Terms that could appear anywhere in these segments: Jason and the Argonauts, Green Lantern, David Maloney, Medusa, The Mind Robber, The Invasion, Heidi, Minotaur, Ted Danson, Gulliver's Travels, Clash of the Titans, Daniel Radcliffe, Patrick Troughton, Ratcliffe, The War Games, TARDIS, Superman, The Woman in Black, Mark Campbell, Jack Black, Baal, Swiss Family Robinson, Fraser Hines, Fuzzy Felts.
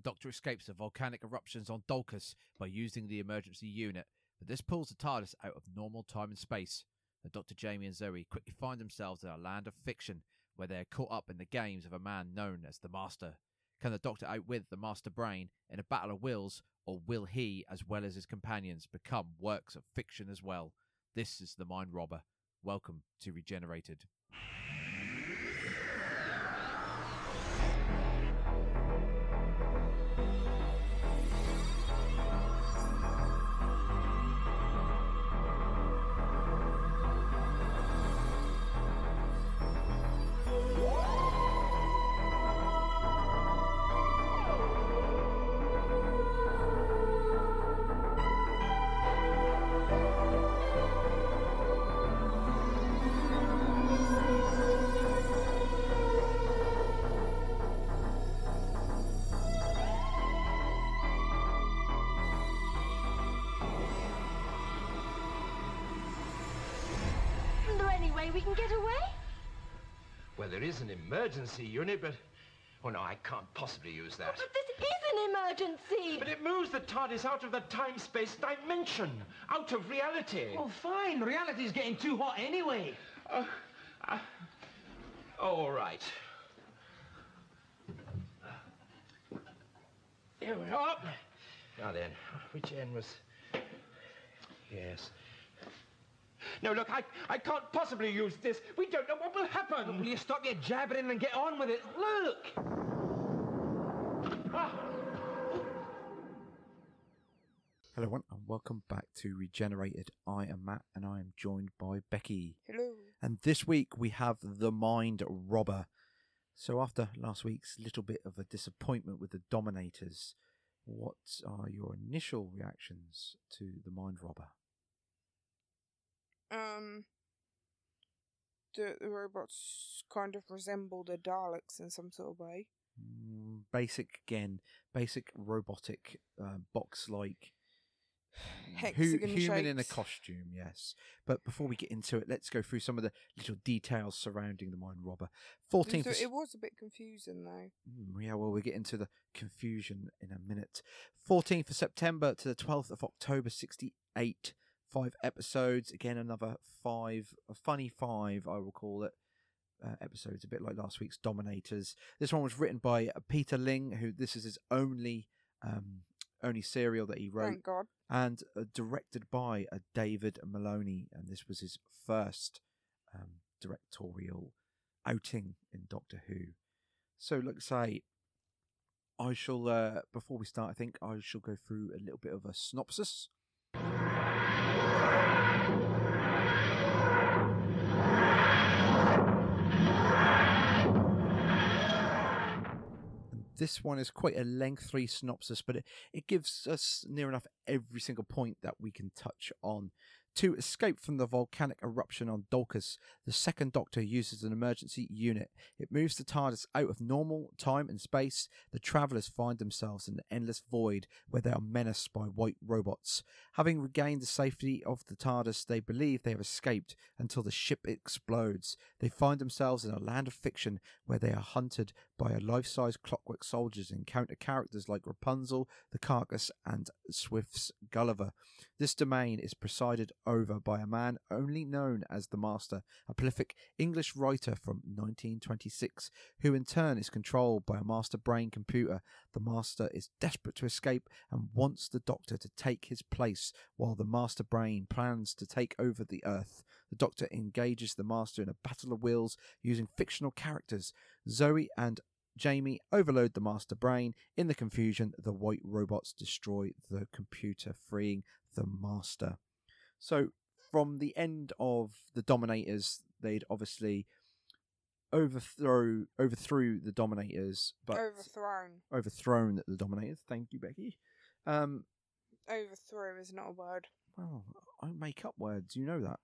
The Doctor escapes the volcanic eruptions on Dolcus by using the emergency unit, but this pulls the TARDIS out of normal time and space. And Dr. Jamie and Zoe quickly find themselves in a land of fiction, where they are caught up in the games of a man known as the Master. Can the Doctor outwit the Master Brain in a battle of wills, or will he, as well as his companions, become works of fiction as well? This is The Mind Robber. Welcome to Regenerated. There is an emergency unit, but... Oh, no, I can't possibly use that. Oh, but this is an emergency! But it moves the TARDIS out of the time-space dimension, out of reality. Oh, fine. Reality's getting too hot anyway. All right. There we are. Now then, which end was... Yes. No, look, I can't possibly use this. We don't know what will happen. Will you stop your jabbering and get on with it? Look! Ah. Hello, everyone, and welcome back to Regenerated. I am Matt, and I am joined by Becky. Hello. And this week we have The Mind Robber. So after last week's little bit of a disappointment with the Dominators, what are your initial reactions to The Mind Robber? The robots kind of resemble the Daleks in some sort of way. Basic robotic, box-like, hexagon shapes. Human in a costume, yes. But before we get into it, let's go through some of the little details surrounding the Mind Robber. It was a bit confusing, though. Yeah, well, we'll get into the confusion in a minute. 14th of September to the 12th of October, 1968. 5 episodes, again another 5, a funny 5 I will call it, episodes, a bit like last week's Dominators. This one was written by Peter Ling, who this is his only serial that he wrote. Thank God. And directed by David Maloney, and this was his first directorial outing in Doctor Who. So like I say, I shall, before we start, I think I shall go through a little bit of a synopsis. This one is quite a lengthy synopsis, but it gives us near enough every single point that we can touch on. To escape from the volcanic eruption on Dolcus, the second Doctor uses an emergency unit. It moves the TARDIS out of normal time and space. The travellers find themselves in an endless void where they are menaced by white robots. Having regained the safety of the TARDIS, they believe they have escaped until the ship explodes. They find themselves in a land of fiction where they are hunted by a life-size clockwork soldiers and encounter characters like Rapunzel, the Carcass, and Swift's Gulliver. This domain is presided over by a man only known as the Master, a prolific English writer from 1926, who in turn is controlled by a master brain computer. The Master is desperate to escape and wants the Doctor to take his place, while the master brain plans to take over the Earth. The Doctor engages the Master in a battle of wills using fictional characters. Zoe and Jamie overload the master brain. In the confusion, the white robots destroy the computer, freeing the Master. So from the end of the Dominators, they'd obviously overthrew the Dominators, but overthrown the Dominators. Thank you, Becky. Overthrew is not a word. Well, I make up words. You know that.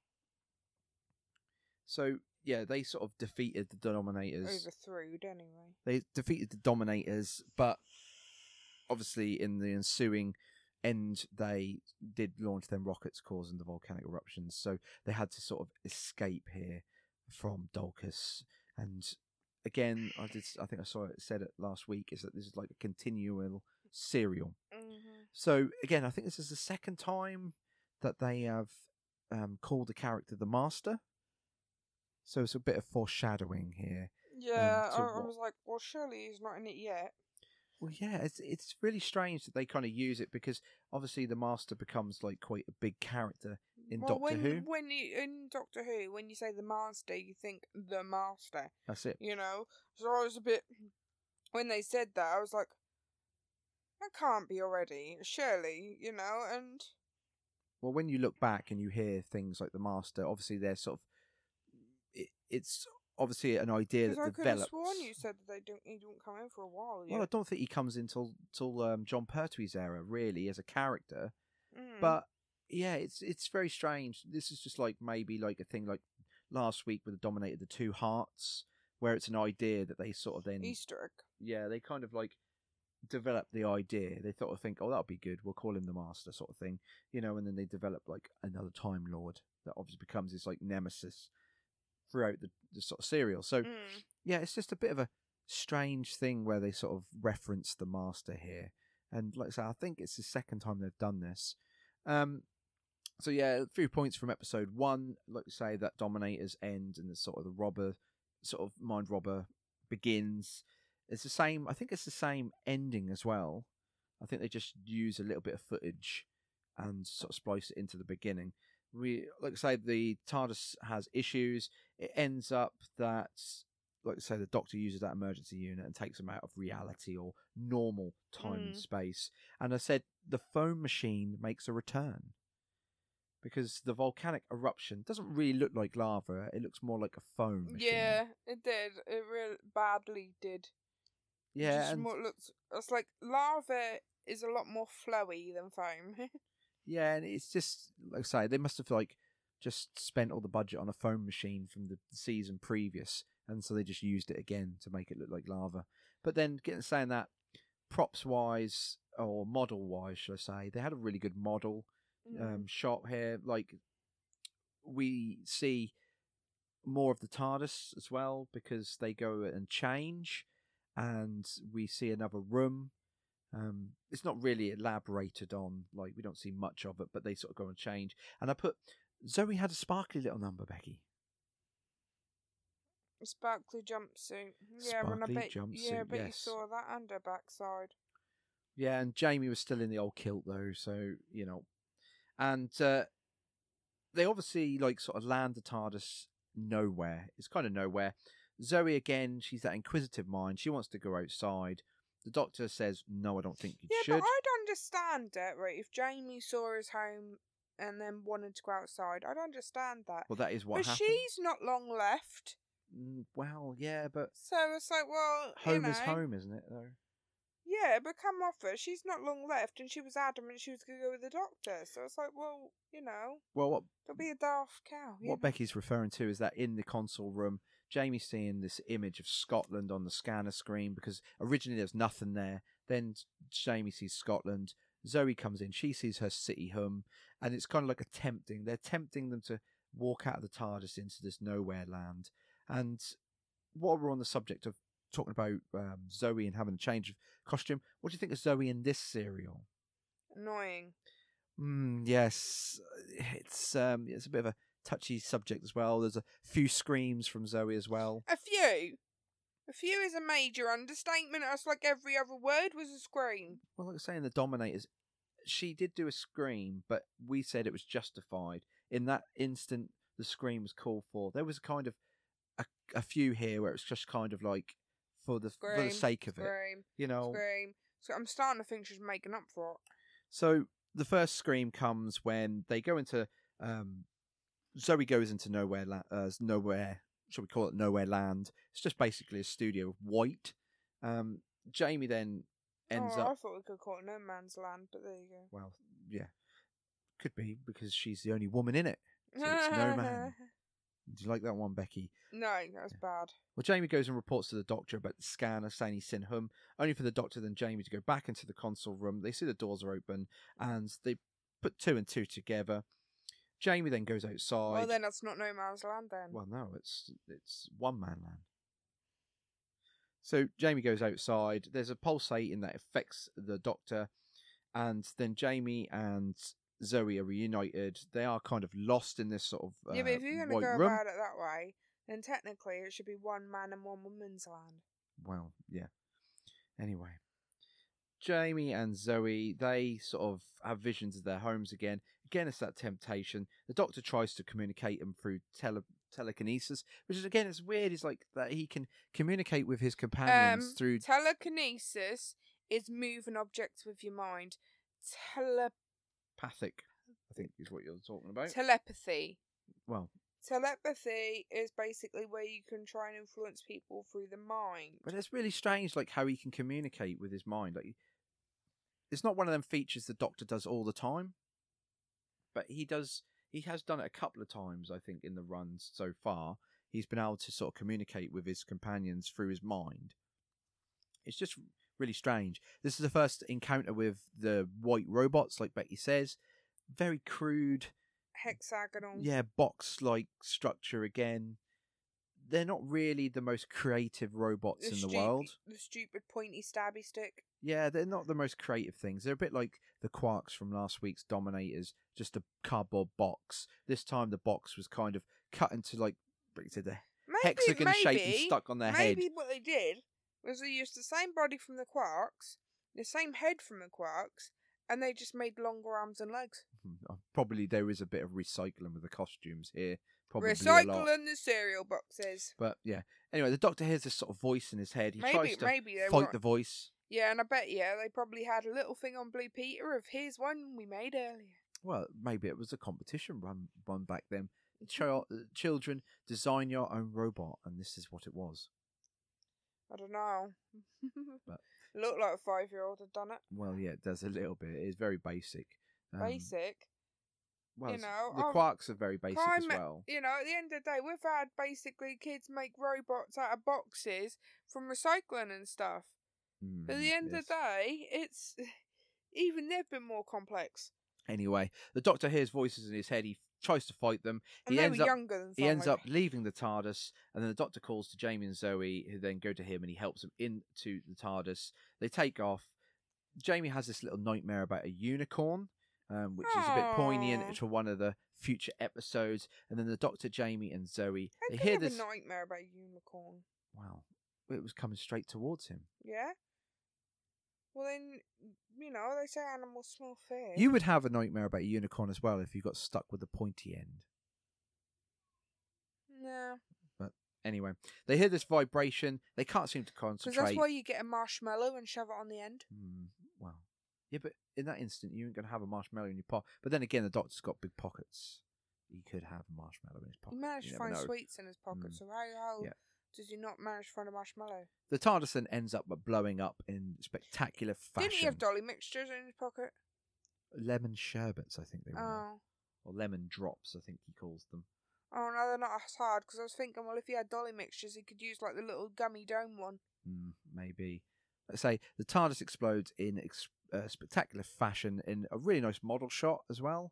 So yeah, they sort of defeated the Dominators. Overthrewed anyway. They defeated the Dominators, but obviously in the ensuing end, they did launch them rockets causing the volcanic eruptions, so they had to sort of escape here from Dolcus. And again, I think I saw it said it last week, is that this is like a continual serial. Mm-hmm. So again, I think this is the second time that they have called the character the Master. So it's a bit of foreshadowing here. Yeah, I was like, well, surely he's not in it yet. Well, yeah, it's really strange that they kind of use it, because obviously the Master becomes like quite a big character in Doctor Who. When you, in Doctor Who, when you say the Master, you think the Master. That's it. You know, so I was a bit, when they said that, I was like, that can't be already, surely, you know, and. Well, when you look back and you hear things like the Master, obviously they're sort of, it's obviously an idea that develops. I could have sworn you said that he didn't come in for a while. Well, I don't think he comes in till John Pertwee's era, really, as a character. Mm. But yeah, it's very strange. This is just like maybe like a thing like last week with the Dominator, the Two Hearts, where it's an idea that they sort of then Easter egg. Yeah, they kind of like developed the idea. They thought, oh, that'll be good. We'll call him the Master, sort of thing, you know. And then they developed like another Time Lord that obviously becomes this like nemesis throughout the sort of serial. So yeah, it's just a bit of a strange thing where they sort of reference the Master here. And like I said, I think it's the second time they've done this. So yeah, a few points from episode one. Like I say, that Dominators end and the sort of the robber, sort of Mind Robber begins. It's the same. I think it's the same ending as well. I think they just use a little bit of footage and sort of splice it into the beginning. Like I say, the TARDIS has issues. It ends up that, like I say, the Doctor uses that emergency unit and takes them out of reality or normal time and space. And I said the foam machine makes a return, because the volcanic eruption doesn't really look like lava. It looks more like a foam machine. Yeah, it did. It really badly did. Yeah. It just more looks, it's like lava is a lot more flowy than foam. Yeah, and it's just, like I say, they must have like just spent all the budget on a foam machine from the season previous, and so they just used it again to make it look like lava. But then, saying that, props-wise, or model-wise, should I say, they had a really good model shot here. Like, we see more of the TARDIS as well, because they go and change, and we see another room. It's not really elaborated on, like, we don't see much of it, but they sort of go and change. And I put, Zoe had a sparkly little number, Becky. A sparkly jumpsuit. Yeah, sparkly jumpsuit, yeah, but yes. You saw that under backside. Yeah, and Jamie was still in the old kilt, though, so, you know. And they obviously, like, sort of land the TARDIS nowhere. It's kind of nowhere. Zoe, again, she's that inquisitive mind. She wants to go outside. The Doctor says, no, I don't think you should. Yeah, but I'd understand it, right? If Jamie saw his home and then wanted to go outside, I'd understand that. Well, that is what happened. But she's not long left. Well, yeah, but... So it's like, well, home is home, isn't it, though? Yeah, but come off her. She's not long left, and she was adamant she was going to go with the Doctor. So it's like, well, you know... Well, there'll be a daft cow. What Becky's referring to is that in the console room... Jamie's seeing this image of Scotland on the scanner screen, because originally there's nothing there. Then Jamie sees Scotland. Zoe comes in. She sees her city home. And it's kind of like they're tempting them to walk out of the TARDIS into this nowhere land. And while we're on the subject of talking about Zoe and having a change of costume, what do you think of Zoe in this serial? Annoying. Yes. It's a bit of a touchy subject as well. There's a few screams from Zoe as well. A few is a major understatement. It's like every other word was a scream. Well, like I say, in the Dominators, she did do a scream, but we said it was justified. In that instant, the scream was called for. There was kind of a few here where it's just kind of like for the sake of it, you know. Scream. So I'm starting to think she's making up for it. So the first scream comes when they go into Zoe goes into nowhere, shall we call it nowhere land? It's just basically a studio of white. Jamie then ends up... I thought we could call it no man's land, but there you go. Well, yeah. Could be, because she's the only woman in it. So it's no man. Do you like that one, Becky? No, that's bad. Well, Jamie goes and reports to the Doctor about the scanner, saying he's seen him, only for the Doctor then Jamie to go back into the console room. They see the doors are open, and they put two and two together. Jamie then goes outside. Well, then that's not no man's land then. Well, no, it's one man land. So Jamie goes outside. There's a pulsating that affects the Doctor. And then Jamie and Zoe are reunited. They are kind of lost in this sort of white room. Yeah, but if you're going to go about it that way, then technically it should be one man and one woman's land. Well, yeah. Anyway. Jamie and Zoe, they sort of have visions of their homes again. Again, it's that temptation. The Doctor tries to communicate them through telekinesis, which is, again, it's weird. It's like that he can communicate with his companions through... Telekinesis is moving objects with your mind. Telepathic, I think is what you're talking about. Telepathy. Well... Telepathy is basically where you can try and influence people through the mind. But it's really strange, like, how he can communicate with his mind. Like, it's not one of them features the Doctor does all the time. But he does. He has done it a couple of times, I think, in the runs so far. He's been able to sort of communicate with his companions through his mind. It's just really strange. This is the first encounter with the white robots, like Becky says. Very crude. Hexagonal. Yeah, box-like structure again. They're not really the most creative robots in the world. The stupid pointy stabby stick. Yeah, they're not the most creative things. They're a bit like the Quarks from last week's Dominators, just a cardboard box. This time the box was kind of cut into, like you said, the hexagon shape and stuck on their head. Maybe what they did was they used the same body from the Quarks, the same head from the Quarks, and they just made longer arms and legs. Probably there is a bit of recycling with the costumes here. Probably recycling the cereal boxes. But yeah. Anyway, the Doctor hears this sort of voice in his head. He tries to fight the voice. Yeah, and I bet they probably had a little thing on Blue Peter of here's one we made earlier. Well, maybe it was a competition run back then. Children, design your own robot, and this is what it was. I don't know. But looked like a 5-year-old had done it. Well, yeah, it does a little bit. It is very basic. Basic? Well, you know, the Quarks are very basic as well. You know, at the end of the day, we've had basically kids make robots out of boxes from recycling and stuff. But at the end of the day, it's even they've been more complex. Anyway, the Doctor hears voices in his head. He tries to fight them. And he ends up leaving the TARDIS, and then the Doctor calls to Jamie and Zoe, who then go to him, and he helps them into the TARDIS. They take off. Jamie has this little nightmare about a unicorn, which is a bit poignant for one of the future episodes. And then the Doctor, Jamie, and Zoe they hear this nightmare about a unicorn. Wow, it was coming straight towards him. Yeah. Well, then, you know, they say animals smell fear. You would have a nightmare about a unicorn as well if you got stuck with the pointy end. No. But anyway, they hear this vibration. They can't seem to concentrate. Because that's why you get a marshmallow and shove it on the end. Well, yeah, but in that instant, you ain't going to have a marshmallow in your pocket. But then again, the Doctor's got big pockets. He could have a marshmallow in his pocket. He managed to find sweets in his pocket, so how... Yeah. Did you not manage to find a marshmallow? The TARDIS then ends up blowing up in spectacular fashion. Didn't he have dolly mixtures in his pocket? Lemon sherbets, I think they were. Or lemon drops, I think he calls them. Oh, no, they're not as hard, because I was thinking, well, if he had dolly mixtures, he could use, like, the little gummy dome one. Maybe. Let's say the TARDIS explodes in spectacular fashion in a really nice model shot as well.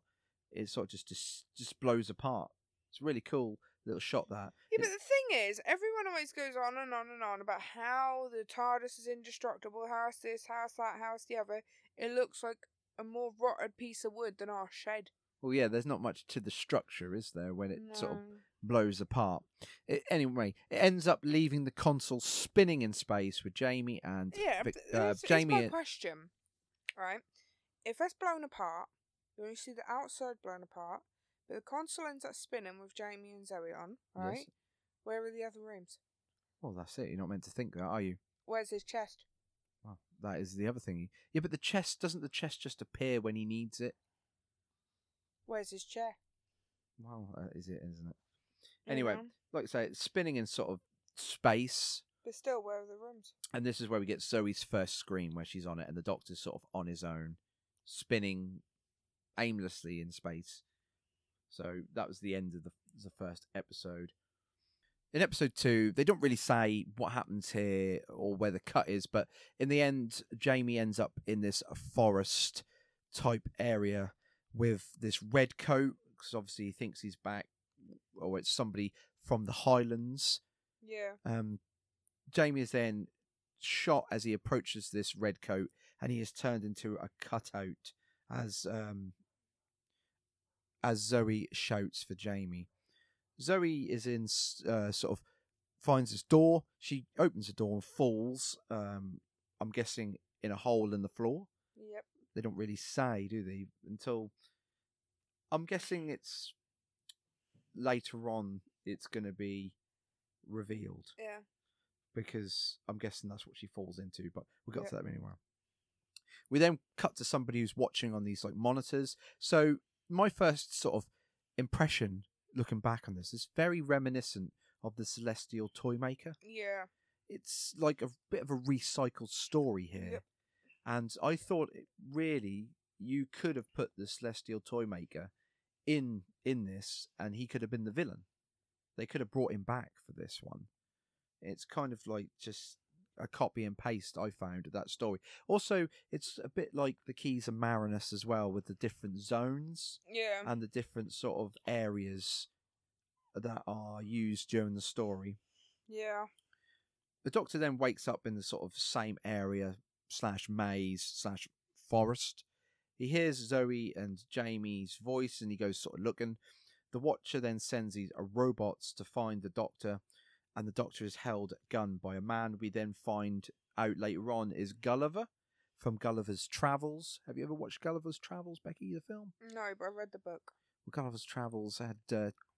It sort of just blows apart. It's really cool. Little shot that. Yeah, but the thing is, everyone always goes on and on and on about how the TARDIS is indestructible, how's this, how's that, how's the other. It looks like a more rotted piece of wood than our shed. Well, yeah, there's not much to the structure, is there, when it sort of blows apart. Anyway, it ends up leaving the console spinning in space with Jamie and... Yeah, that's my question. Right? If that's blown apart, you only see the outside blown apart, but the console ends up spinning with Jamie and Zoe on, right? Yes. Where are the other rooms? Well, that's it. You're not meant to think that, are you? Where's his chest? Well, that is the other thing. Yeah, but doesn't the chest just appear when he needs it? Where's his chair? Well, that is it, isn't it? Anyway, like I say, it's spinning in sort of space. But still, where are the rooms? And this is where we get Zoe's first scream, where she's on it, and the Doctor's sort of on his own, spinning aimlessly in space. So that was the end of the first episode. In episode 2, they don't really say what happens here or where the cut is, but in the end, Jamie ends up in this forest-type area with this red coat, because obviously he thinks he's back, or it's somebody from the Highlands. Yeah. Jamie is then shot as he approaches this red coat, and he is turned into a cutout as Zoe shouts for Jamie. Zoe is in sort of finds this door. She opens the door and falls. I'm guessing in a hole in the floor. Yep. They don't really say, do they? Until I'm guessing it's later on. It's going to be revealed. Yeah. Because I'm guessing that's what she falls into, but we'll get to that anyway. We then cut to somebody who's watching on these like monitors. So my first sort of impression, looking back on this, is very reminiscent of the Celestial Toymaker. Yeah. It's like a bit of a recycled story here. Yep. And I thought it really you could have put the Celestial Toymaker in this, and he could have been the villain. They could have brought him back for this one. It's kind of like just a copy and paste, I found, of that story. Also, it's a bit like the Keys of Marinus as well, with the different zones and the different sort of areas that are used during the story. Yeah. The Doctor then wakes up in the sort of same area / maze / forest. He hears Zoe and Jamie's voice, and he goes sort of looking. The Watcher then sends these robots to find the Doctor, and the Doctor is held at gun by a man we then find out later on is Gulliver from Gulliver's Travels. Have you ever watched Gulliver's Travels, Becky, the film? No, but I read the book. Well, Gulliver's Travels had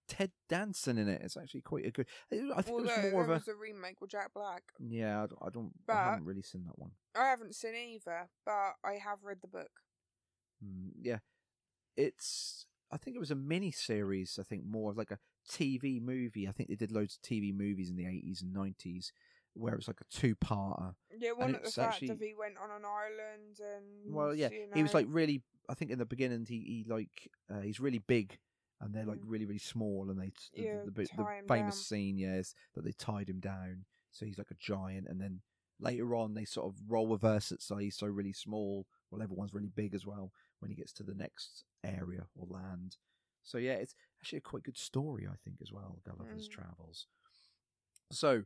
Ted Danson in it. It's actually quite a good... I think it was more of a... It was a remake with Jack Black. Yeah, I haven't really seen that one. I haven't seen either, but I have read the book. Yeah. It's... I think it was a mini-series, I think, more of like a TV movie. I think they did loads of TV movies in the 80s and 90s where it was like a two-parter. Yeah, one at the fact of he went on an island and... Well, yeah, he was like really... I think in the beginning he's really big and they're like really, really small, and the famous scene is that they tied him down so he's like a giant, and then later on they sort of roll reverse it so he's so really small. Well, everyone's really big as well when he gets to the next area or land. So yeah, it's actually a quite good story, I think, as well, Gulliver's Travels. So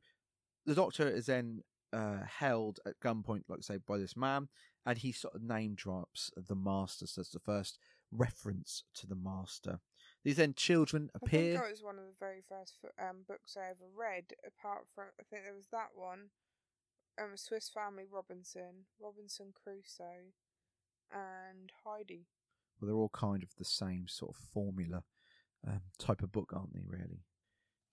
the Doctor is then held at gunpoint, like I say, by this man, and he sort of name drops the Master. So that's the first reference to the Master. These then children appear. I think that was one of the very first books I ever read, apart from, I think there was that one, Swiss Family Robinson, Robinson Crusoe, and Heidi. Well, they're all kind of the same sort of formula type of book, aren't they, really?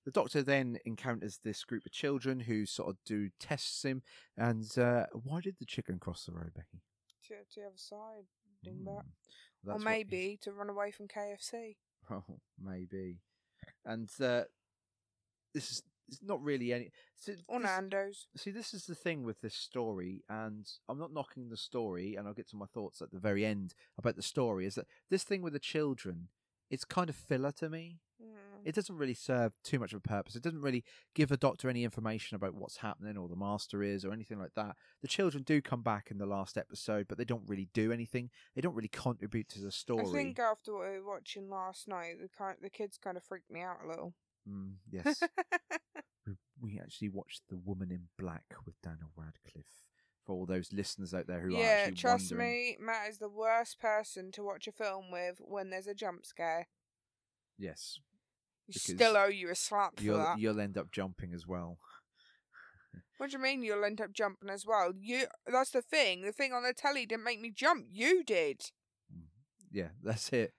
The Doctor then encounters this group of children who sort of do tests him. And why did the chicken cross the road, Becky? To the other side, that. Or maybe to run away from KFC. Oh, maybe. And this is... It's not really any... Nando's. See, this is the thing with this story, and I'm not knocking the story, and I'll get to my thoughts at the very end about the story, is that this thing with the children, it's kind of filler to me. Mm. It doesn't really serve too much of a purpose. It doesn't really give the Doctor any information about what's happening or the Master is or anything like that. The children do come back in the last episode, but they don't really do anything. They don't really contribute to the story. I think after what we were watching last night, the kids kind of freaked me out a little. Yes. We actually watched The Woman in Black with Daniel Radcliffe. For all those listeners out there who are actually trust wondering, me, Matt is the worst person to watch a film with when there's a jump scare. Yes. You still owe you a slap for that. You'll end up jumping as well. What do you mean you'll end up jumping as well? That's the thing. The thing on the telly didn't make me jump. You did. Yeah, that's it.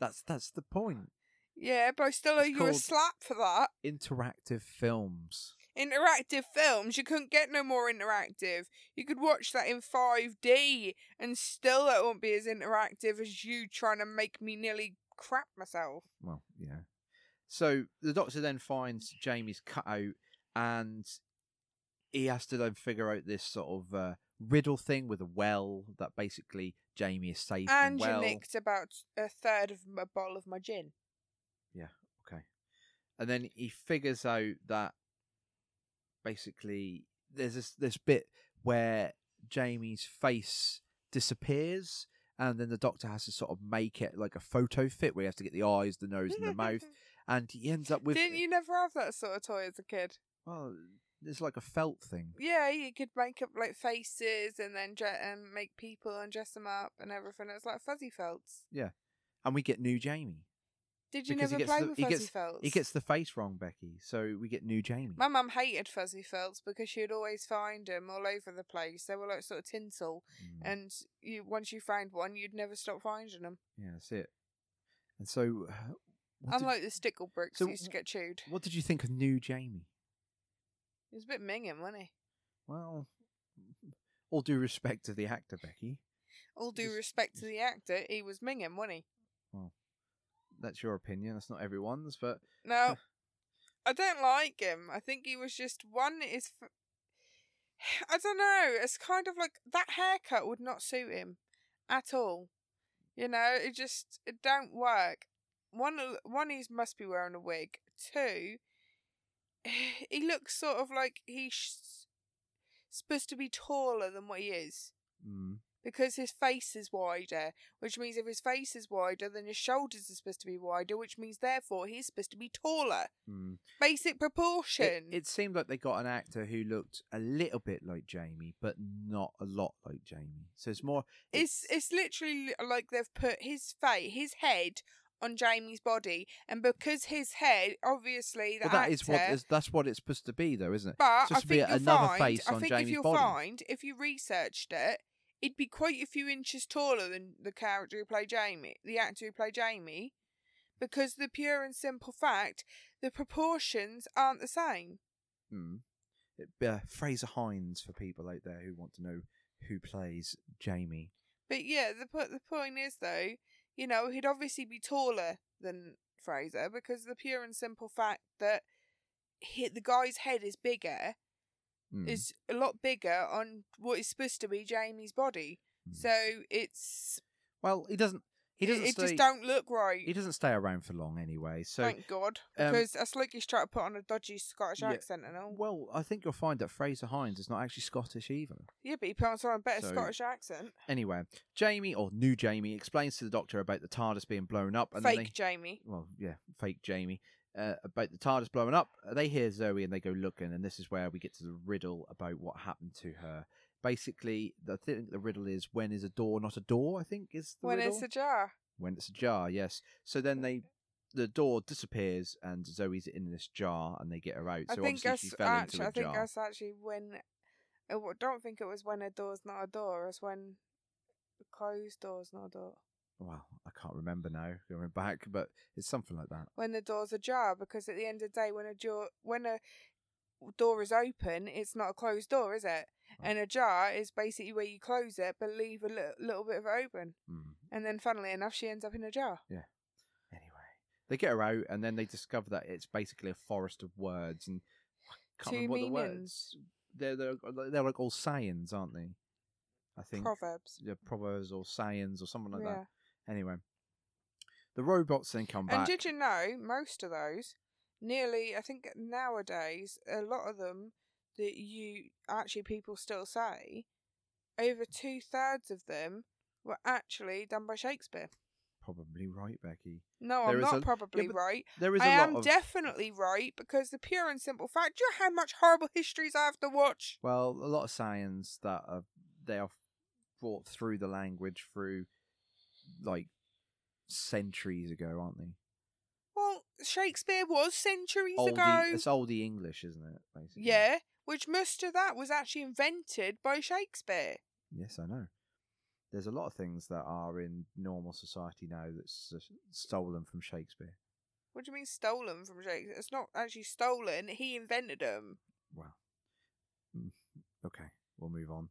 That's the point. Yeah, but I still owe you a slap for that. Interactive films. Interactive films? You couldn't get no more interactive. You could watch that in 5D, and still that won't be as interactive as you trying to make me nearly crap myself. Well, yeah. So the Doctor then finds Jamie's cutout, and he has to then figure out this sort of riddle thing with a well that basically Jamie is safe and well. And you nicked about a third of a bottle of my gin. Yeah, okay. And then he figures out that basically there's this bit where Jamie's face disappears, and then the Doctor has to sort of make it like a photo fit where you have to get the eyes, the nose and the mouth, and he ends up with... Didn't you never have that sort of toy as a kid? Well, It's like a felt thing. Yeah, you could make up like faces and then make people and dress them up and everything. It's like Fuzzy Felts. Yeah, and we get new Jamie. Did you never play with Fuzzy Felts? He gets the face wrong, Becky, so we get new Jamie. My mum hated Fuzzy Felts because she'd always find them all over the place. They were like sort of tinsel, and once you found one, you'd never stop finding them. Yeah, that's it. And so... Unlike the stickle bricks that used to get chewed. What did you think of new Jamie? He was a bit minging, wasn't he? Well, all due respect to the actor, Becky. All due respect to the actor, he was minging, wasn't he? Well... That's your opinion. That's not everyone's, but... No, I don't like him. I think he was just... I don't know. It's kind of like... That haircut would not suit him at all. You know, it don't work. One, he must be wearing a wig. Two, he looks sort of like he's supposed to be taller than what he is. Mm. Because his face is wider, which means if his face is wider, then his shoulders are supposed to be wider, which means, therefore, he's supposed to be taller. Mm. Basic proportion. It seemed like they got an actor who looked a little bit like Jamie, but not a lot like Jamie. So it's more... It's literally like they've put his head on Jamie's body, and because his head, obviously, that's what it's supposed to be, though, isn't it? But I think if you researched it, he'd be quite a few inches taller than the actor who played Jamie, because the pure and simple fact, the proportions aren't the same. Mm. Fraser Hines, for people out there who want to know who plays Jamie. But yeah, the point is, though, you know, he'd obviously be taller than Fraser, because the pure and simple fact that the guy's head is bigger. Mm. Is a lot bigger on what is supposed to be Jamie's body. Mm. So it's... Well, it just don't look right. He doesn't stay around for long anyway. So thank God. Because that's like he's trying to put on a dodgy Scottish accent and all. Well, I think you'll find that Fraser Hines is not actually Scottish either. Yeah, but he puts on a better Scottish accent. Anyway, Jamie, or new Jamie, explains to the Doctor about the TARDIS being blown up. Jamie. Well, yeah, fake Jamie. About the TARDIS blowing up, they hear Zoe and they go looking, and this is where we get to the riddle about what happened to her. Basically, I think the riddle is, when is a door not a door, I think is the riddle. When it's ajar. When it's ajar, yes. So then the door disappears and Zoe's in this jar and they get her out. So obviously she fell into a jar. I think that's actually when... I don't think it was when a door's not a door, it's when a closed door's not a door. Well, I can't remember now going back, but it's something like that. When the door's ajar, because at the end of the day, when a door is open, it's not a closed door, is it? Oh. And ajar is basically where you close it, but leave a little bit of it open. Mm. And then, funnily enough, she ends up in a jar. Yeah. Anyway, they get her out, and then they discover that it's basically a forest of words, and I can't remember what the words... They're like all sayings, aren't they? I think. Proverbs. Yeah, proverbs or sayings or something like that. Anyway, the robots then come back. And did you know, most of those, I think nowadays, a lot of them that people still say, over 2/3 of them were actually done by Shakespeare. Probably right, Becky. No, I'm not probably right. I am definitely right, because the pure and simple fact, do you know how much horrible histories I have to watch? Well, a lot of sayings that they are brought through the language through... like centuries ago, aren't they? Well, Shakespeare was centuries ago. It's oldie English, isn't it? Basically. Yeah, which most of that was actually invented by Shakespeare. Yes, I know. There's a lot of things that are in normal society now that's stolen from Shakespeare. What do you mean stolen from Shakespeare? It's not actually stolen. He invented them. Wow. Okay, we'll move on.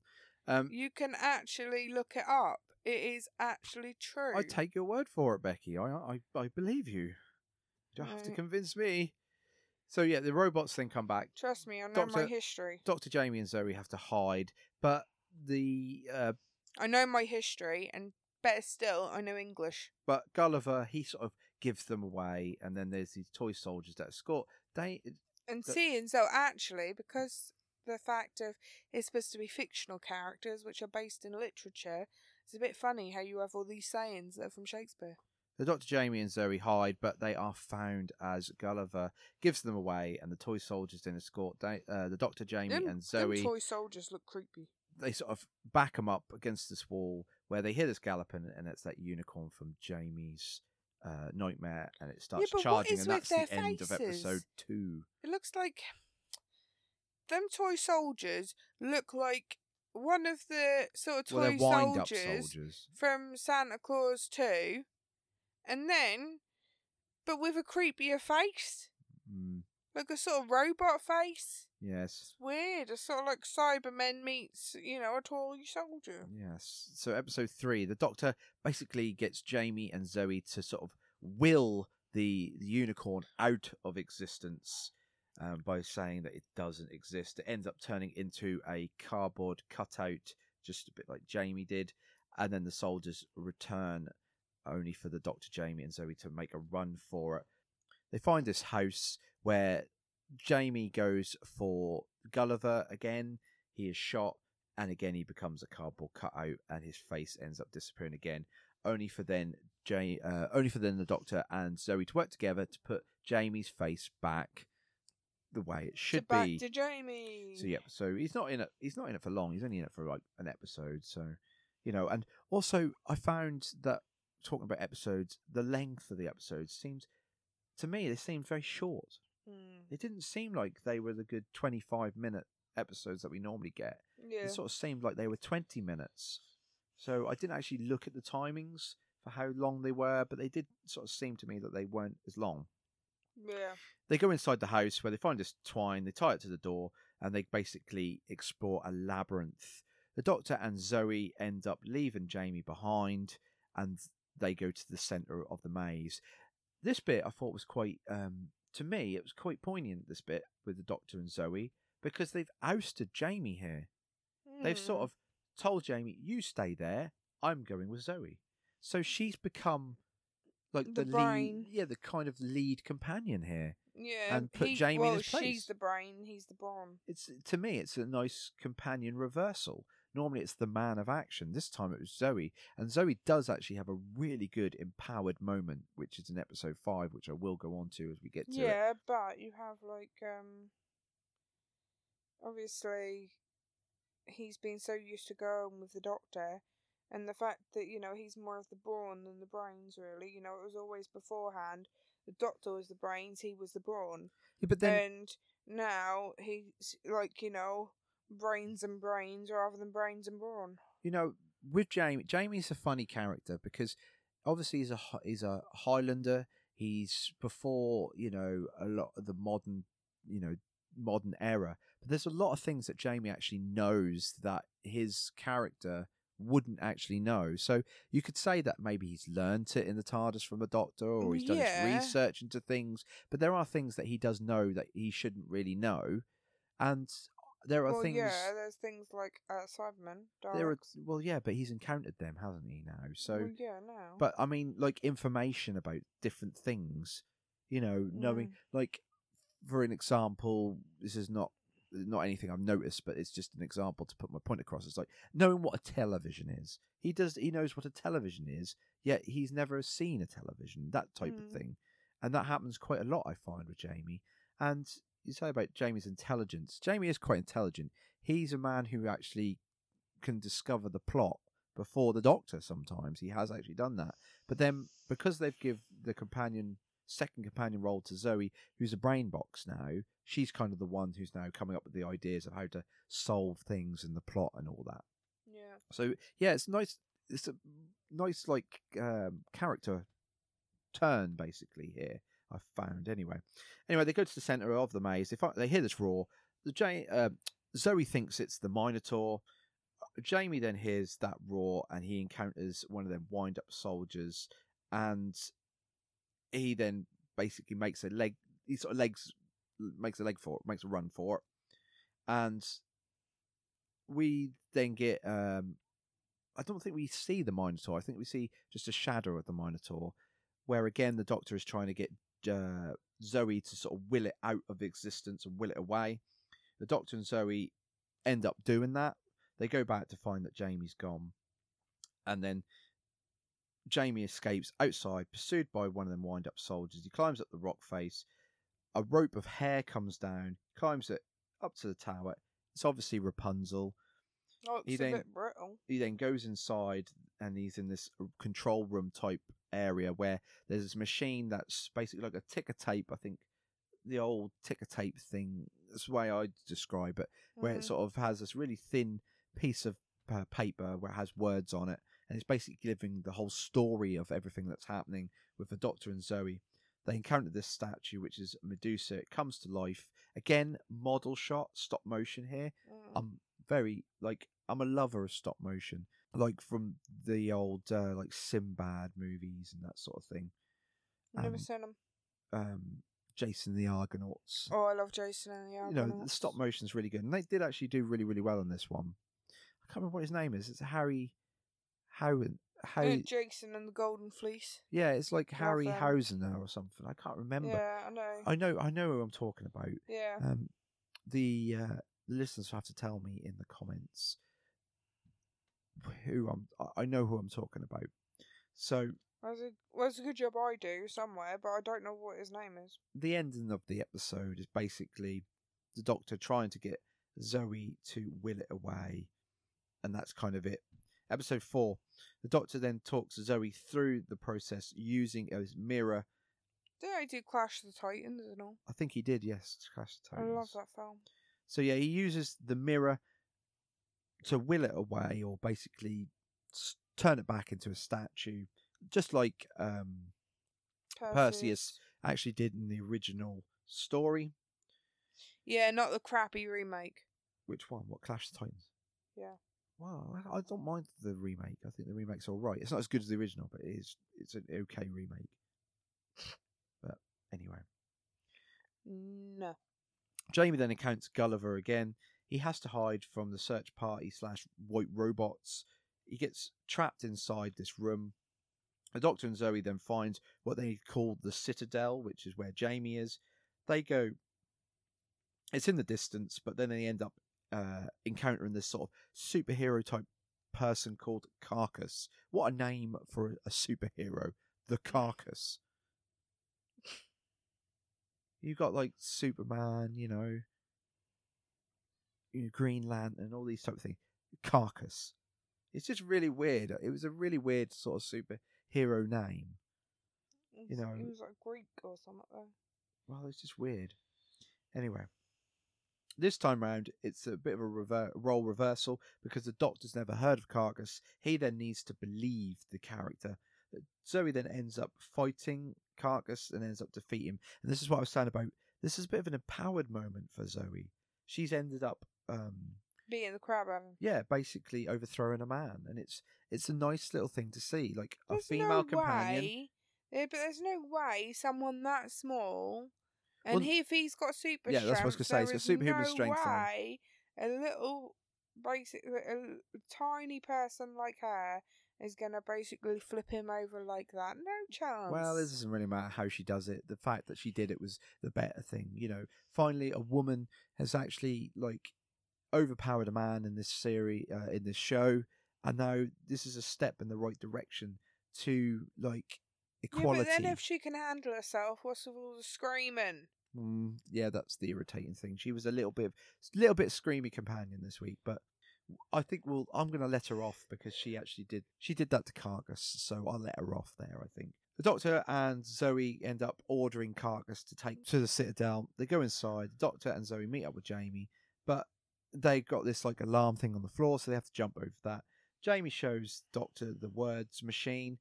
You can actually look it up. It is actually true. I take your word for it, Becky. I believe you. You don't have to convince me. So yeah, the robots then come back. Trust me, I know my history. Dr. Jamie and Zoe have to hide, but I know my history, and better still, I know English. But Gulliver, he sort of gives them away, and then there's these toy soldiers that escort. Because the fact of it's supposed to be fictional characters, which are based in literature... It's a bit funny how you have all these sayings that are from Shakespeare. So Dr. Jamie and Zoe hide, but they are found as Gulliver gives them away, and the toy soldiers then escort the Dr. Jamie and Zoe. Them toy soldiers look creepy. They sort of back them up against this wall where they hear this galloping, and it's that unicorn from Jamie's nightmare, and it starts charging, and that's the end of episode 2. It looks like them toy soldiers look like one of the sort of toy soldiers from Santa Claus 2, and then, but with a creepier face, like a sort of robot face. Yes. It's weird. It's sort of like Cybermen meets, a toy soldier. Yes. So episode 3, the Doctor basically gets Jamie and Zoe to sort of will the unicorn out of existence by saying that it doesn't exist. It ends up turning into a cardboard cutout, just a bit like Jamie did. And then the soldiers return, only for the Doctor, Jamie, and Zoe to make a run for it. They find this house where Jamie goes for Gulliver again. He is shot, and again he becomes a cardboard cutout, and his face ends up disappearing again. Only for then the Doctor and Zoe to work together to put Jamie's face back the way it should be. Back to Jamie. So yeah, so he's not in it for long. He's only in it for like an episode. So and also I found that, talking about episodes, the length of the episodes seemed very short. It didn't seem like they were the good 25-minute episodes that we normally get. Yeah. It sort of seemed like they were 20 minutes. So I didn't actually look at the timings for how long they were, but they did sort of seem to me that they weren't as long. Yeah. They go inside the house where they find this twine, they tie it to the door, and they basically explore a labyrinth. The Doctor and Zoe end up leaving Jamie behind, and they go to the centre of the maze. This bit I thought was quite... to me, it was quite poignant, this bit with the Doctor and Zoe, because they've ousted Jamie here. They've sort of told Jamie, you stay there, I'm going with Zoe. So she's become like the brain. The kind of lead companion here. Yeah. And put Jamie in his place. She's the brain, he's the brawn. To me, it's a nice companion reversal. Normally it's the man of action. This time it was Zoe. And Zoe does actually have a really good empowered moment, which is in episode 5, which I will go on to as we get to it. Yeah, but you have obviously he's been so used to going with the Doctor, and the fact that, he's more of the brawn than the brains, really. It was always beforehand. The Doctor was the brains, he was the brawn. Yeah, but then... And now he's like, brains and brains rather than brains and brawn. With Jamie's a funny character, because obviously he's a Highlander. He's before a lot of the modern era, but there's a lot of things that Jamie actually knows that his character wouldn't actually know. So you could say that maybe he's learned it in the TARDIS from the Doctor, or he's done his research into things, but there are things that he does know that he shouldn't really know. And there are things. Yeah, there's things like Cybermen. But he's encountered them, hasn't he? Now, so now. But I mean, like information about different things, knowing, like, for an example, this is not anything I've noticed, but it's just an example to put my point across. It's like knowing what a television is. He knows what a television is, yet he's never seen a television. That type of thing, and that happens quite a lot, I find, with Jamie. And you say about Jamie's intelligence. Jamie is quite intelligent. He's a man who actually can discover the plot before the Doctor sometimes. He has actually done that. But then, because they've given the second companion role to Zoe, who's a brain box now, she's kind of the one who's now coming up with the ideas of how to solve things and the plot and all that. Yeah. So, yeah, it's nice. It's a nice, character turn, basically, here, I found, anyway. Anyway, they go to the centre of the maze. They hear this roar. Zoe thinks it's the Minotaur. Jamie then hears that roar, and he encounters one of them wind-up soldiers, and he then basically makes a run for it. And we then get... I don't think we see the Minotaur. I think we see just a shadow of the Minotaur, where, again, the Doctor is trying to get Zoe to sort of will it out of existence and will it away. The Doctor and Zoe end up doing that. They go back to find that Jamie's gone, and then Jamie escapes outside, pursued by one of them wind-up soldiers. He climbs up the rock face. A rope of hair comes down, climbs it up to the tower. It's obviously Rapunzel. Oh, it's a bit brittle. He then goes inside, and he's in this control room type area where there's this machine that's basically like a ticker tape, I think. The old ticker tape thing, that's the way I describe it, where it sort of has this really thin piece of paper where it has words on it, and it's basically giving the whole story of everything that's happening with the Doctor and Zoe. They encounter this statue, which is Medusa. It comes to life. Again, model shot, stop motion here. I'm a lover of stop motion, like from the old like Sinbad movies and that sort of thing. Never seen them. Jason and the Argonauts. Oh, I love Jason and the Argonauts. You know, the stop motion's really good. And they did actually do really, really well on this one. I can't remember what his name is. It's Harry Jason and the Golden Fleece. Yeah, it's like Harry Housener or something. I can't remember. Yeah, I know who I'm talking about. Yeah. The listeners will have to tell me in the comments I know who I'm talking about. So that's a good job I do somewhere, but I don't know what his name is. The ending of the episode is basically the Doctor trying to get Zoe to will it away, and that's kind of it. Episode 4, the Doctor then talks Zoe through the process using his mirror. Did he do Clash of the Titans and all? I think he did, yes, Clash of the Titans. I love that film. So yeah, he uses the mirror to will it away, or basically turn it back into a statue. Just like Perseus actually did in the original story. Yeah, not the crappy remake. Which one? What, Clash of the Titans? Yeah. Wow, I don't mind the remake. I think the remake's all right. It's not as good as the original, but it's an okay remake. But anyway. No. Jamie then encounters Gulliver again. He has to hide from the search party / white robots. He gets trapped inside this room. The Doctor and Zoe then find what they call the Citadel, which is where Jamie is. They go, it's in the distance, but then they end up encountering this sort of superhero type person called Carcass. What a name for a superhero, the Carcass. You've got like Superman, you know, Green Lantern, all these type of things. Carcass. It's just really weird. It was a really weird sort of superhero name. It was like Greek or something. Well, it's just weird. Anyway, this time round, it's a bit of a role reversal because the Doctor's never heard of Carcass. He then needs to believe the character. Zoe then ends up fighting Carcass and ends up defeating him. And this is what I was saying about. This is a bit of an empowered moment for Zoe. She's ended up beating the crab out of him. Yeah, basically overthrowing a man, and it's a nice little thing to see, like there's a female companion. But there's no way someone that small, and if he's got super strength, that's what I was going to say. He's got superhuman strength. No way a tiny person like her is going to basically flip him over like that. No chance. Well, it doesn't really matter how she does it. The fact that she did it was the better thing. You know, finally a woman has actually overpowered a man in this series, in this show, and now this is a step in the right direction to equality. Yeah, but then if she can handle herself, what's with all the screaming? Yeah, that's the irritating thing. She was a little bit screamy companion this week, but I think I'm going to let her off because she did that to Carcass, so I'll let her off there. I think the Doctor and Zoe end up ordering Carcass to take to the Citadel. They go inside. The Doctor and Zoe meet up with Jamie, but they got this alarm thing on the floor, so they have to jump over that. Jamie shows Doctor the words machine.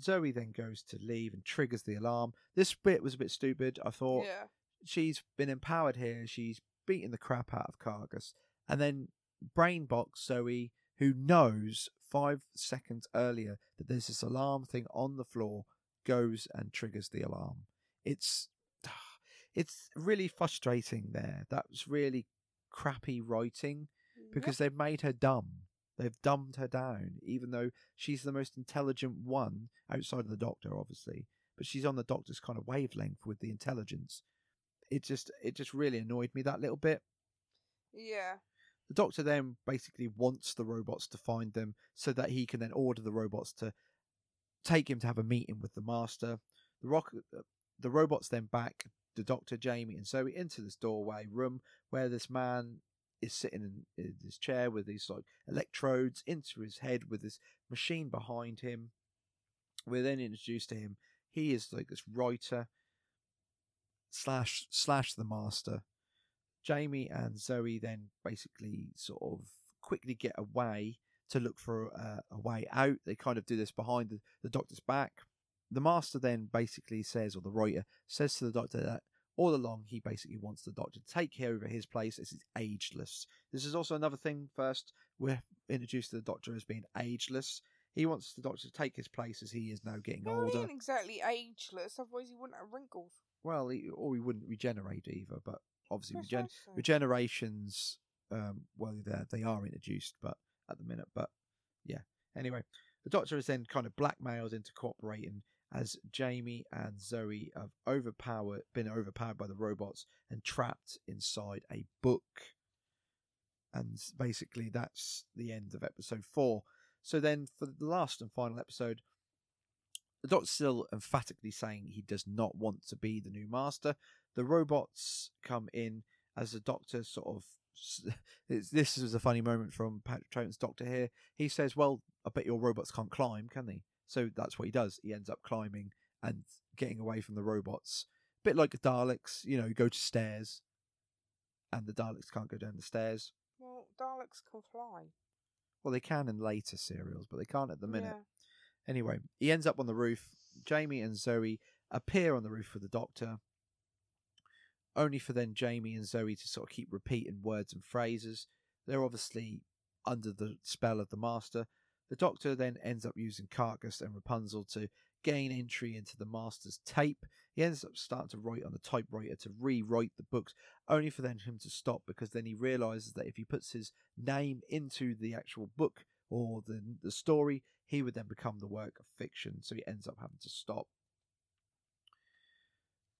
Zoe then goes to leave and triggers the alarm. This bit was a bit stupid, I thought. Yeah. She's been empowered here. She's beating the crap out of Carcass. And then Brainbox Zoe, who knows 5 seconds earlier that there's this alarm thing on the floor, goes and triggers the alarm. It's really frustrating there. That was really crappy writing because they've made her dumb. They've dumbed her down, even though she's the most intelligent one outside of the Doctor, obviously. But she's on the Doctor's kind of wavelength with the intelligence. It just really annoyed me, that little bit. Yeah. The Doctor then basically wants the robots to find them so that he can then order the robots to take him to have a meeting with the master. The robots then back the Doctor, Jamie and Zoe into this doorway room where this man is sitting in his chair with these like electrodes into his head with this machine behind him. We're then introduced to him. He is like this writer slash the master. Jamie and Zoe then basically sort of quickly get away to look for a way out. They kind of do this behind the Doctor's back. The master then basically says, or the writer says to the Doctor that all along he basically wants the Doctor to take care of his place as he's ageless. This is also another thing. First, we're introduced to the Doctor as being ageless. He wants the Doctor to take his place as he is now getting older. He isn't exactly ageless, otherwise he wouldn't have wrinkles. Well, he wouldn't regenerate either, but obviously regenerations, well, they are introduced, but at the minute, but yeah. Anyway, the Doctor is then kind of blackmailed into cooperating as Jamie and Zoe have been overpowered by the robots and trapped inside a book. And basically, that's the end of episode 4. So then, for the last and final episode, the Doctor's still emphatically saying he does not want to be the new master. The robots come in as the Doctor sort of... This is a funny moment from Patrick Troughton's Doctor here. He says, well, I bet your robots can't climb, can they? So that's what he does. He ends up climbing and getting away from the robots. A bit like the Daleks, you know, you go to stairs and the Daleks can't go down the stairs. Well, Daleks can fly. Well, they can in later serials, but they can't at the minute. Yeah. Anyway, he ends up on the roof. Jamie and Zoe appear on the roof with the Doctor, only for then Jamie and Zoe to sort of keep repeating words and phrases. They're obviously under the spell of the Master. The Doctor then ends up using Carcass and Rapunzel to gain entry into the Master's tape. He ends up starting to write on the typewriter to rewrite the books, only for then him to stop, because then he realises that if he puts his name into the actual book or the story, he would then become the work of fiction. So he ends up having to stop.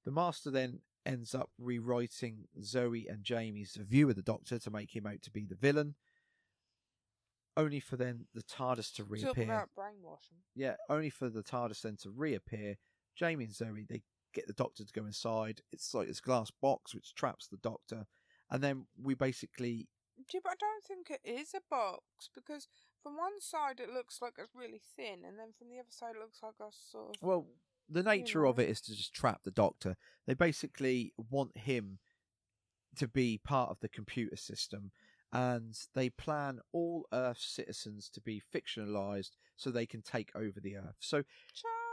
The Master then ends up rewriting Zoe and Jamie's view of the Doctor to make him out to be the villain, only for then the TARDIS to reappear. Talk about brainwashing. Yeah, only for the TARDIS then to reappear. Jamie and Zoe, they get the Doctor to go inside. It's like this glass box which traps the Doctor. And then we basically... Yeah, but I don't think it is a box, because from one side it looks like it's really thin, and then from the other side it looks like a sort of... Well, the nature of it is to just trap the Doctor. They basically want him to be part of the computer system, and they plan all Earth's citizens to be fictionalized so they can take over the Earth. So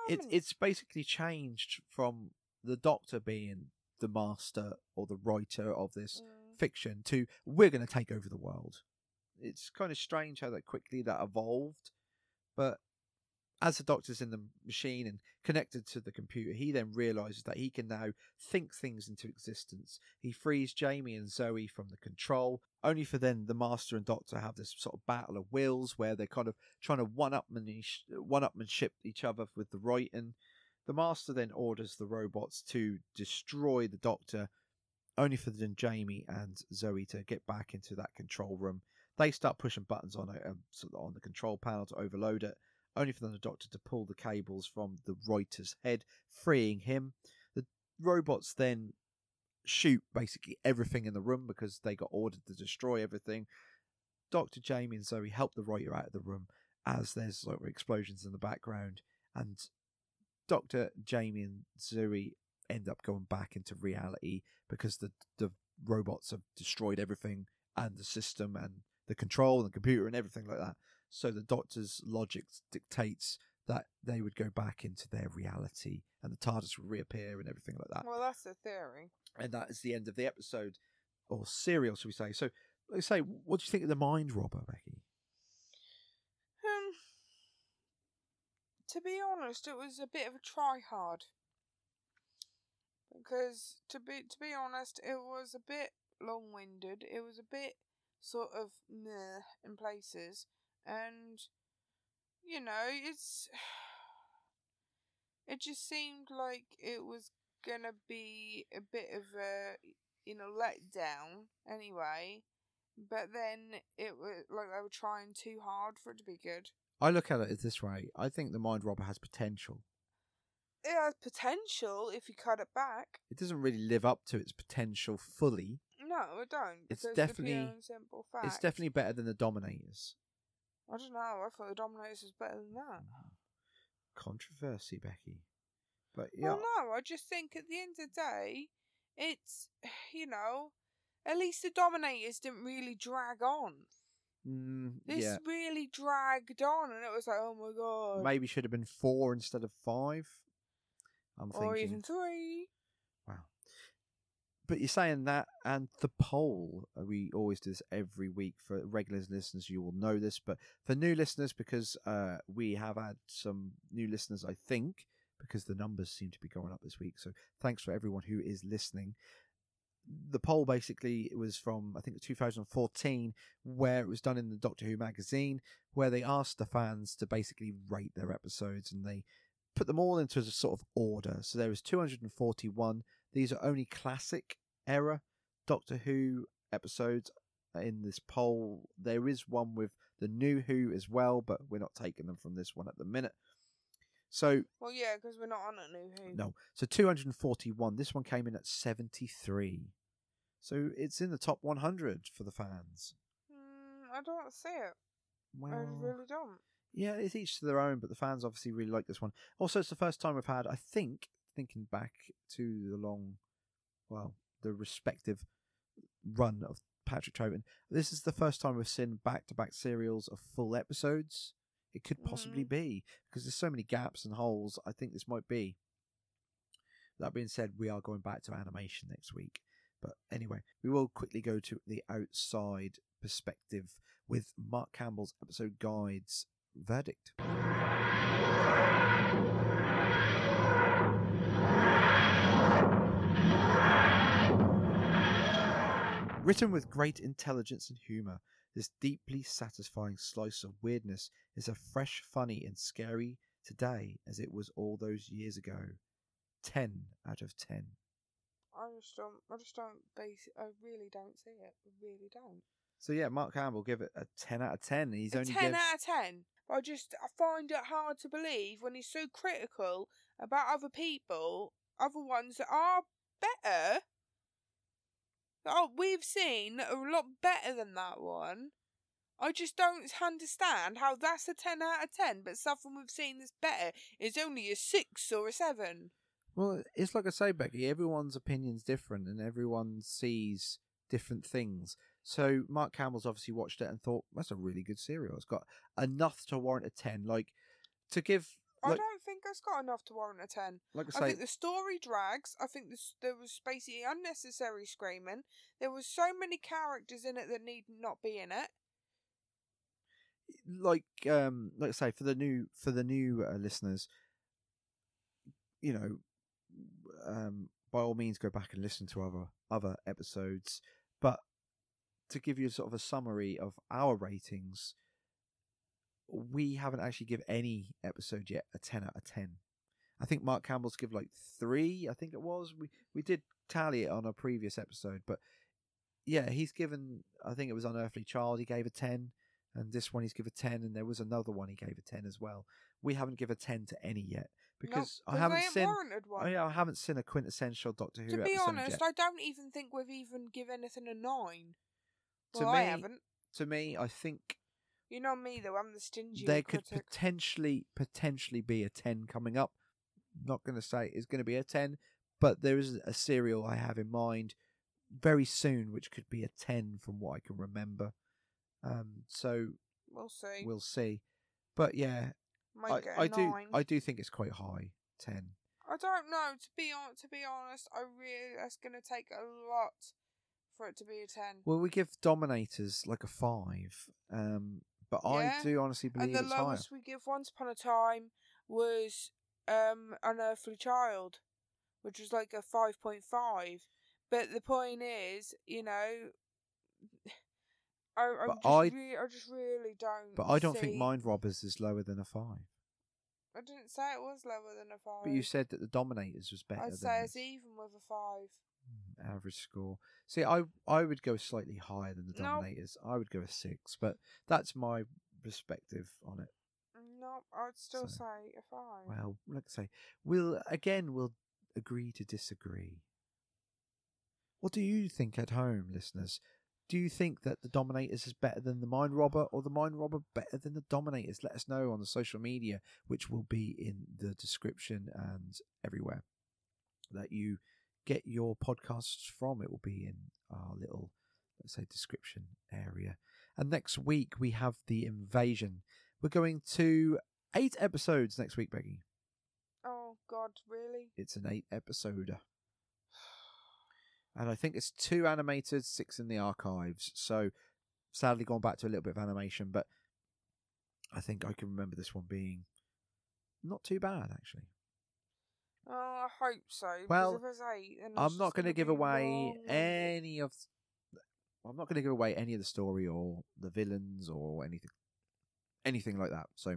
it's basically changed from the Doctor being the master or the writer of this fiction to we're going to take over the world. It's kind of strange how that quickly that evolved, but as the Doctor's in the machine and connected to the computer, he then realises that he can now think things into existence. He frees Jamie and Zoe from the control, only for then the Master and Doctor have this sort of battle of wills where they're kind of trying to one-upmanship each other with the writing. The Master then orders the robots to destroy the Doctor, only for then Jamie and Zoe to get back into that control room. They start pushing buttons on the control panel to overload it, only for the Doctor to pull the cables from the writer's head, freeing him. The robots then shoot basically everything in the room because they got ordered to destroy everything. Dr. Jamie and Zoe help the writer out of the room as there's like explosions in the background, and Dr. Jamie and Zoe end up going back into reality because the robots have destroyed everything and the system and the control and the computer and everything like that. So the Doctor's logic dictates that they would go back into their reality and the TARDIS would reappear and everything like that. Well, that's the theory. And that is the end of the episode, or serial, shall we say. So, let's say, what do you think of The Mind Robber, Becky? To be honest, it was a bit of a try-hard. Because, to be honest, it was a bit long-winded. It was a bit, sort of, meh, in places. And, you know, it just seemed like it was going to be a bit of a, you know, letdown anyway. But then it was like they were trying too hard for it to be good. I look at it this way. I think The Mind Robber has potential. It has potential if you cut it back. It doesn't really live up to its potential fully. No, it don't. It's definitely better than The Dominators. I don't know. I thought The Dominators was better than that. No. Controversy, Becky. But yeah. Well, no, I just think at the end of the day, it's, you know, at least The Dominators didn't really drag on. This really dragged on, and it was like, oh my god. Maybe should have been 4 instead of 5. Or even 3. Wow. But you're saying that, and the poll, we always do this every week. For regular listeners, you will know this, but for new listeners, because we have had some new listeners, I think, because the numbers seem to be going up this week. So thanks for everyone who is listening. The poll basically was from, I think, 2014, where it was done in the Doctor Who magazine, where they asked the fans to basically rate their episodes, and they put them all into a sort of order. So there was 241. These are only classic era Doctor Who episodes in this poll. There is one with the new Who as well, but we're not taking them from this one at the minute. So, well, yeah, because we're not on a new Who. No. So 241. This one came in at 73. So it's in the top 100 for the fans. I don't see it. Well, I really don't. Yeah, it's each to their own, but the fans obviously really like this one. Also, it's the first time we've had, I think, thinking back to the long, well, the respective run of Patrick Troughton, this is the first time we've seen back-to-back serials of full episodes. It could possibly be, because there's so many gaps and holes. I think this might be. That being said, we are going back to animation next week. But anyway, we will quickly go to the outside perspective with Mark Campbell's episode guide's verdict. Written with great intelligence and humour, this deeply satisfying slice of weirdness is as fresh, funny and scary today as it was all those years ago. 10 out of 10. I really don't see it. I really don't. So yeah, Mark Campbell give it a 10 out of 10. He's only 10 out of 10. I find it hard to believe when he's so critical about other people, other ones that are better. Oh, we've seen a lot better than that one. I just don't understand how that's a 10 out of 10, but something we've seen that's better is only a 6 or a 7. Well, it's like I say, Becky, everyone's opinion's different and everyone sees different things. So Mark Campbell's obviously watched it and thought, that's a really good serial. It's got enough to warrant a 10. I don't think it's got enough to warrant a 10. Like I say, think the story drags. I think there was basically unnecessary screaming. There was so many characters in it that need not be in it. Like I say, for the new listeners, you know, by all means go back and listen to other episodes. But to give you sort of a summary of our ratings, we haven't actually given any episode yet a 10 out of 10. I think Mark Campbell's give 3, I think it was. We did tally it on a previous episode, but yeah, he's given, I think it was Unearthly Child, he gave a 10, and this one he's given a 10, and there was another one he gave a 10 as well. We haven't given a 10 to any yet, because I haven't seen a quintessential Doctor Who episode yet. To be honest, I don't even think we've even given anything a 9. I haven't. To me, I think... You know me, though, I'm the stingy critic. There could potentially be a 10 coming up. Not going to say it's going to be a 10, but there is a serial I have in mind very soon, which could be a 10 from what I can remember. So we'll see. But yeah, I do think it's quite high, 10. I don't know. To be honest, that's going to take a lot for it to be a 10. Well, we give Dominators 5, but yeah. I do honestly believe it's higher. And the lowest we give Once Upon a Time was Unearthly Child, which was a 5.5. But the point is, you know, I just really don't. But I don't think Mind Robbers is lower than a 5. I didn't say it was lower than a 5. But you said that the Dominators was better. I'd say it's even with a 5. Average score. See, I would go slightly higher than the Dominators. I would go a 6, but that's my perspective on it. No, I'd still say a 5. Well, like I say, we'll agree to disagree. What do you think at home, listeners? Do you think that The Dominators is better than The Mind Robber, or The Mind Robber better than The Dominators? Let us know on the social media, which will be in the description and everywhere that you get your podcasts from. It will be in our little, let's say, description area. And next week we have The Invasion. We're going to 8 episodes next week, Becky. Oh, God, really? It's an 8-episoder. And I think it's 2 animated, 6 in the archives. So, sadly, gone back to a little bit of animation, but I think I can remember this one being not too bad, actually. Oh, I hope so. Well, if there's 8, then I'm not going to give away I'm not going to give away any of the story or the villains or anything like that. So,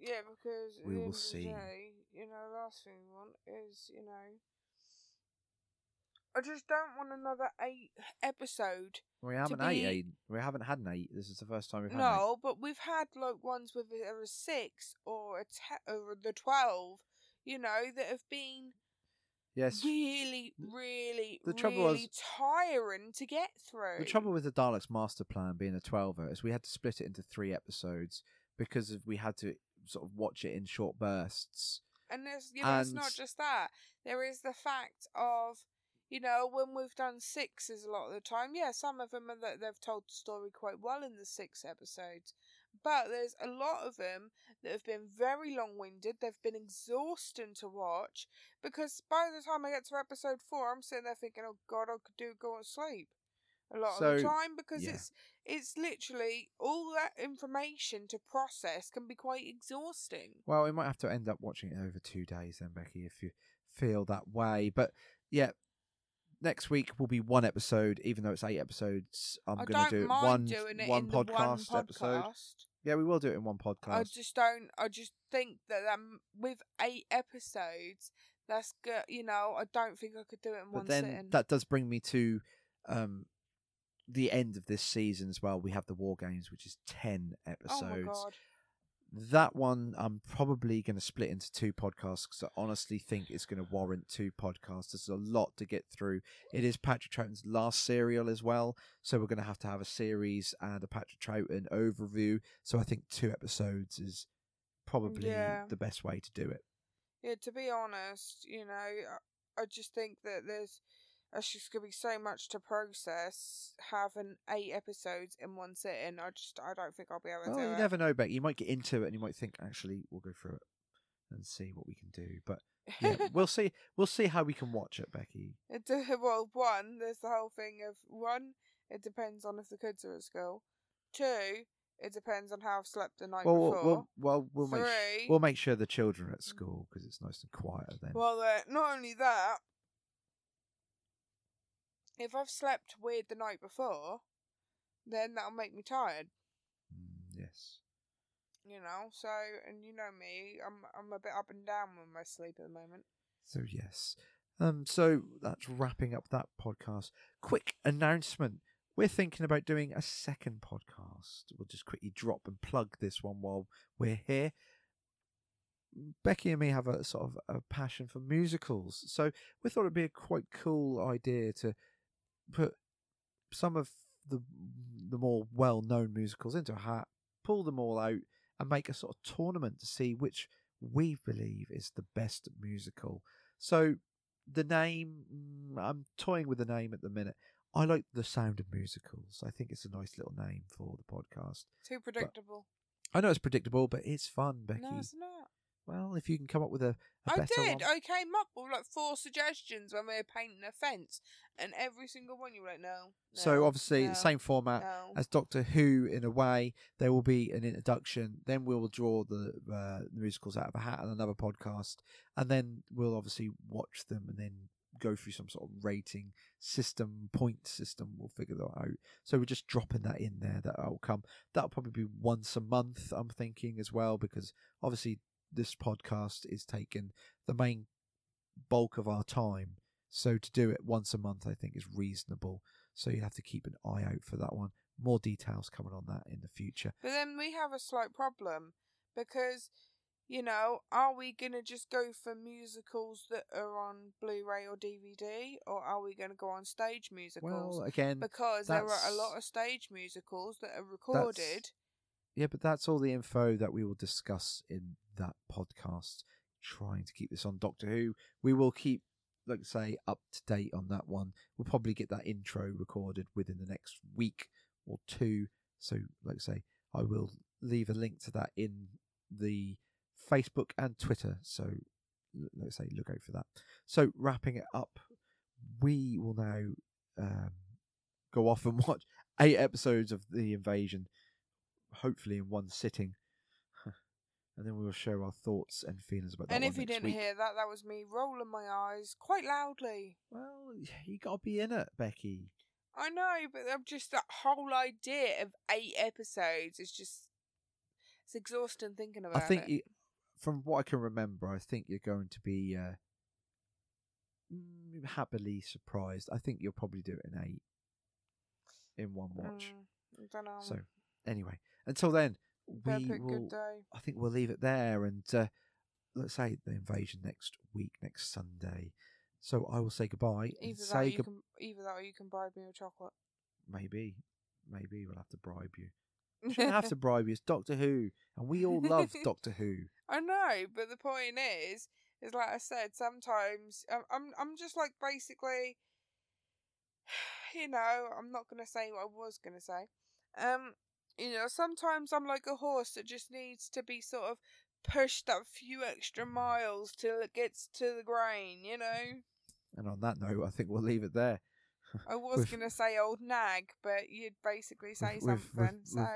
yeah, because we will see. Day, the last thing we want is I just don't want another 8 episode. We haven't had an 8. This is the first time we've had an 8. No, but we've had ones with a 6 or or the 12. That have been really, really, really tiring to get through. The trouble with the Daleks Master Plan being a 12-er is we had to split it into 3 episodes because we had to sort of watch it in short bursts. And there's, it's not just that. There is the fact of... when we've done 6s a lot of the time, yeah, some of them they've told the story quite well in the 6 episodes. But there's a lot of them that have been very long-winded. They've been exhausting to watch because by the time I get to episode 4, I'm sitting there thinking, oh, God, I could go and sleep a lot of the time because it's literally all that information to process can be quite exhausting. Well, we might have to end up watching it over 2 days then, Becky, if you feel that way. But, yeah... Next week will be 1 episode, even though it's 8 episodes. I'm going to do one podcast episode. Yeah, we will do it in one podcast. I just think that with 8 episodes, that's good. I don't think I could do it in one sitting. But then that does bring me to the end of this season as well. We have the War Games, which is 10 episodes. Oh my God. That one I'm probably going to split into 2 podcasts because I honestly think it's going to warrant 2 podcasts. There's a lot to get through. It is Patrick Troughton's last serial as well, so we're going to have a series and a Patrick Troughton overview. So I think 2 episodes is probably the best way to do it. Yeah, to be honest, I just think that there's just going to be so much to process having 8 episodes in one sitting. I don't think I'll be able to do it. You never know, Beck. You might get into it and you might think, actually, we'll go through it and see what we can do. But yeah, we'll see how we can watch it, Becky. Well, 1, there's the whole thing of 1, it depends on if the kids are at school. 2, it depends on how I've slept the night before. We'll 3, we'll make sure the children are at school because it's nice and quiet then. Well, not only that, if I've slept weird the night before, then that'll make me tired. Yes. So, and you know me, I'm a bit up and down with my sleep at the moment. So, yes. So, that's wrapping up that podcast. Quick announcement. We're thinking about doing a second podcast. We'll just quickly drop and plug this one while we're here. Becky and me have a sort of a passion for musicals. So, we thought it'd be a quite cool idea to put some of the more well-known musicals into a hat, pull them all out, and make a sort of tournament to see which we believe is the best musical. So the name, I'm toying with the name at the minute. I like The Sound of Musicals. I think it's a nice little name for the podcast. Too predictable. But I know it's predictable, but it's fun, Becky. No, it's not. Well, if you can come up with a better one. I came up with 4 suggestions when we were painting a fence, and every single one you were like, no. So obviously the same format as Doctor Who in a way. There will be an introduction, then we will draw the musicals out of a hat and another podcast, and then we'll obviously watch them and then go through some sort of rating system, point system. We'll figure that out. So we're just dropping that in there. That'll come. That'll probably be once a month, I'm thinking as well, because obviously this podcast is taking the main bulk of our time. So to do it once a month, I think, is reasonable. So you have to keep an eye out for that one. More details coming on that in the future. But then we have a slight problem because, you know, are we going to just go for musicals that are on Blu-ray or DVD, or are we going to go on stage musicals? Well, again, because there are a lot of stage musicals that are recorded. Yeah, but that's all the info that we will discuss in that podcast. Trying to keep this on Doctor Who. We will keep, like say, up to date on that one. We'll probably get that intro recorded within the next week or two. So, like say, I will leave a link to that in the Facebook and Twitter. So, let's say, look out for that. So, wrapping it up, we will now go off and watch 8 episodes of The Invasion, hopefully in one sitting. And then we will share our thoughts and feelings about that. And if you didn't hear that, that was me rolling my eyes quite loudly. Well, you got to be in it, Becky. I know, but I'm just that whole idea of 8 episodes is just, it's exhausting thinking about it. I think, it. From what I can remember, I think you're going to be happily surprised. I think you'll probably do it in 8 in one watch. I don't know. So, anyway, until then. I think we'll leave it there, and let's say The Invasion next week, next Sunday. So I will say goodbye. Either that, or you can bribe me with chocolate. Maybe we'll have to bribe you. You shouldn't have to bribe you. It's Doctor Who, and we all love Doctor Who. I know, but the point is like I said, sometimes I'm just like basically, you know, I'm not gonna say what I was gonna say. You know, sometimes I'm like a horse that just needs to be sort of pushed that few extra miles till it gets to the grain, you know? And on that note, I think we'll leave it there. I was going to say old nag, but you'd basically say something, so...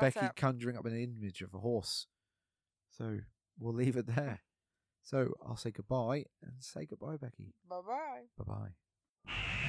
Becky up. Conjuring up an image of a horse. So, we'll leave it there. So, I'll say goodbye, and say goodbye, Becky. Bye-bye. Bye-bye.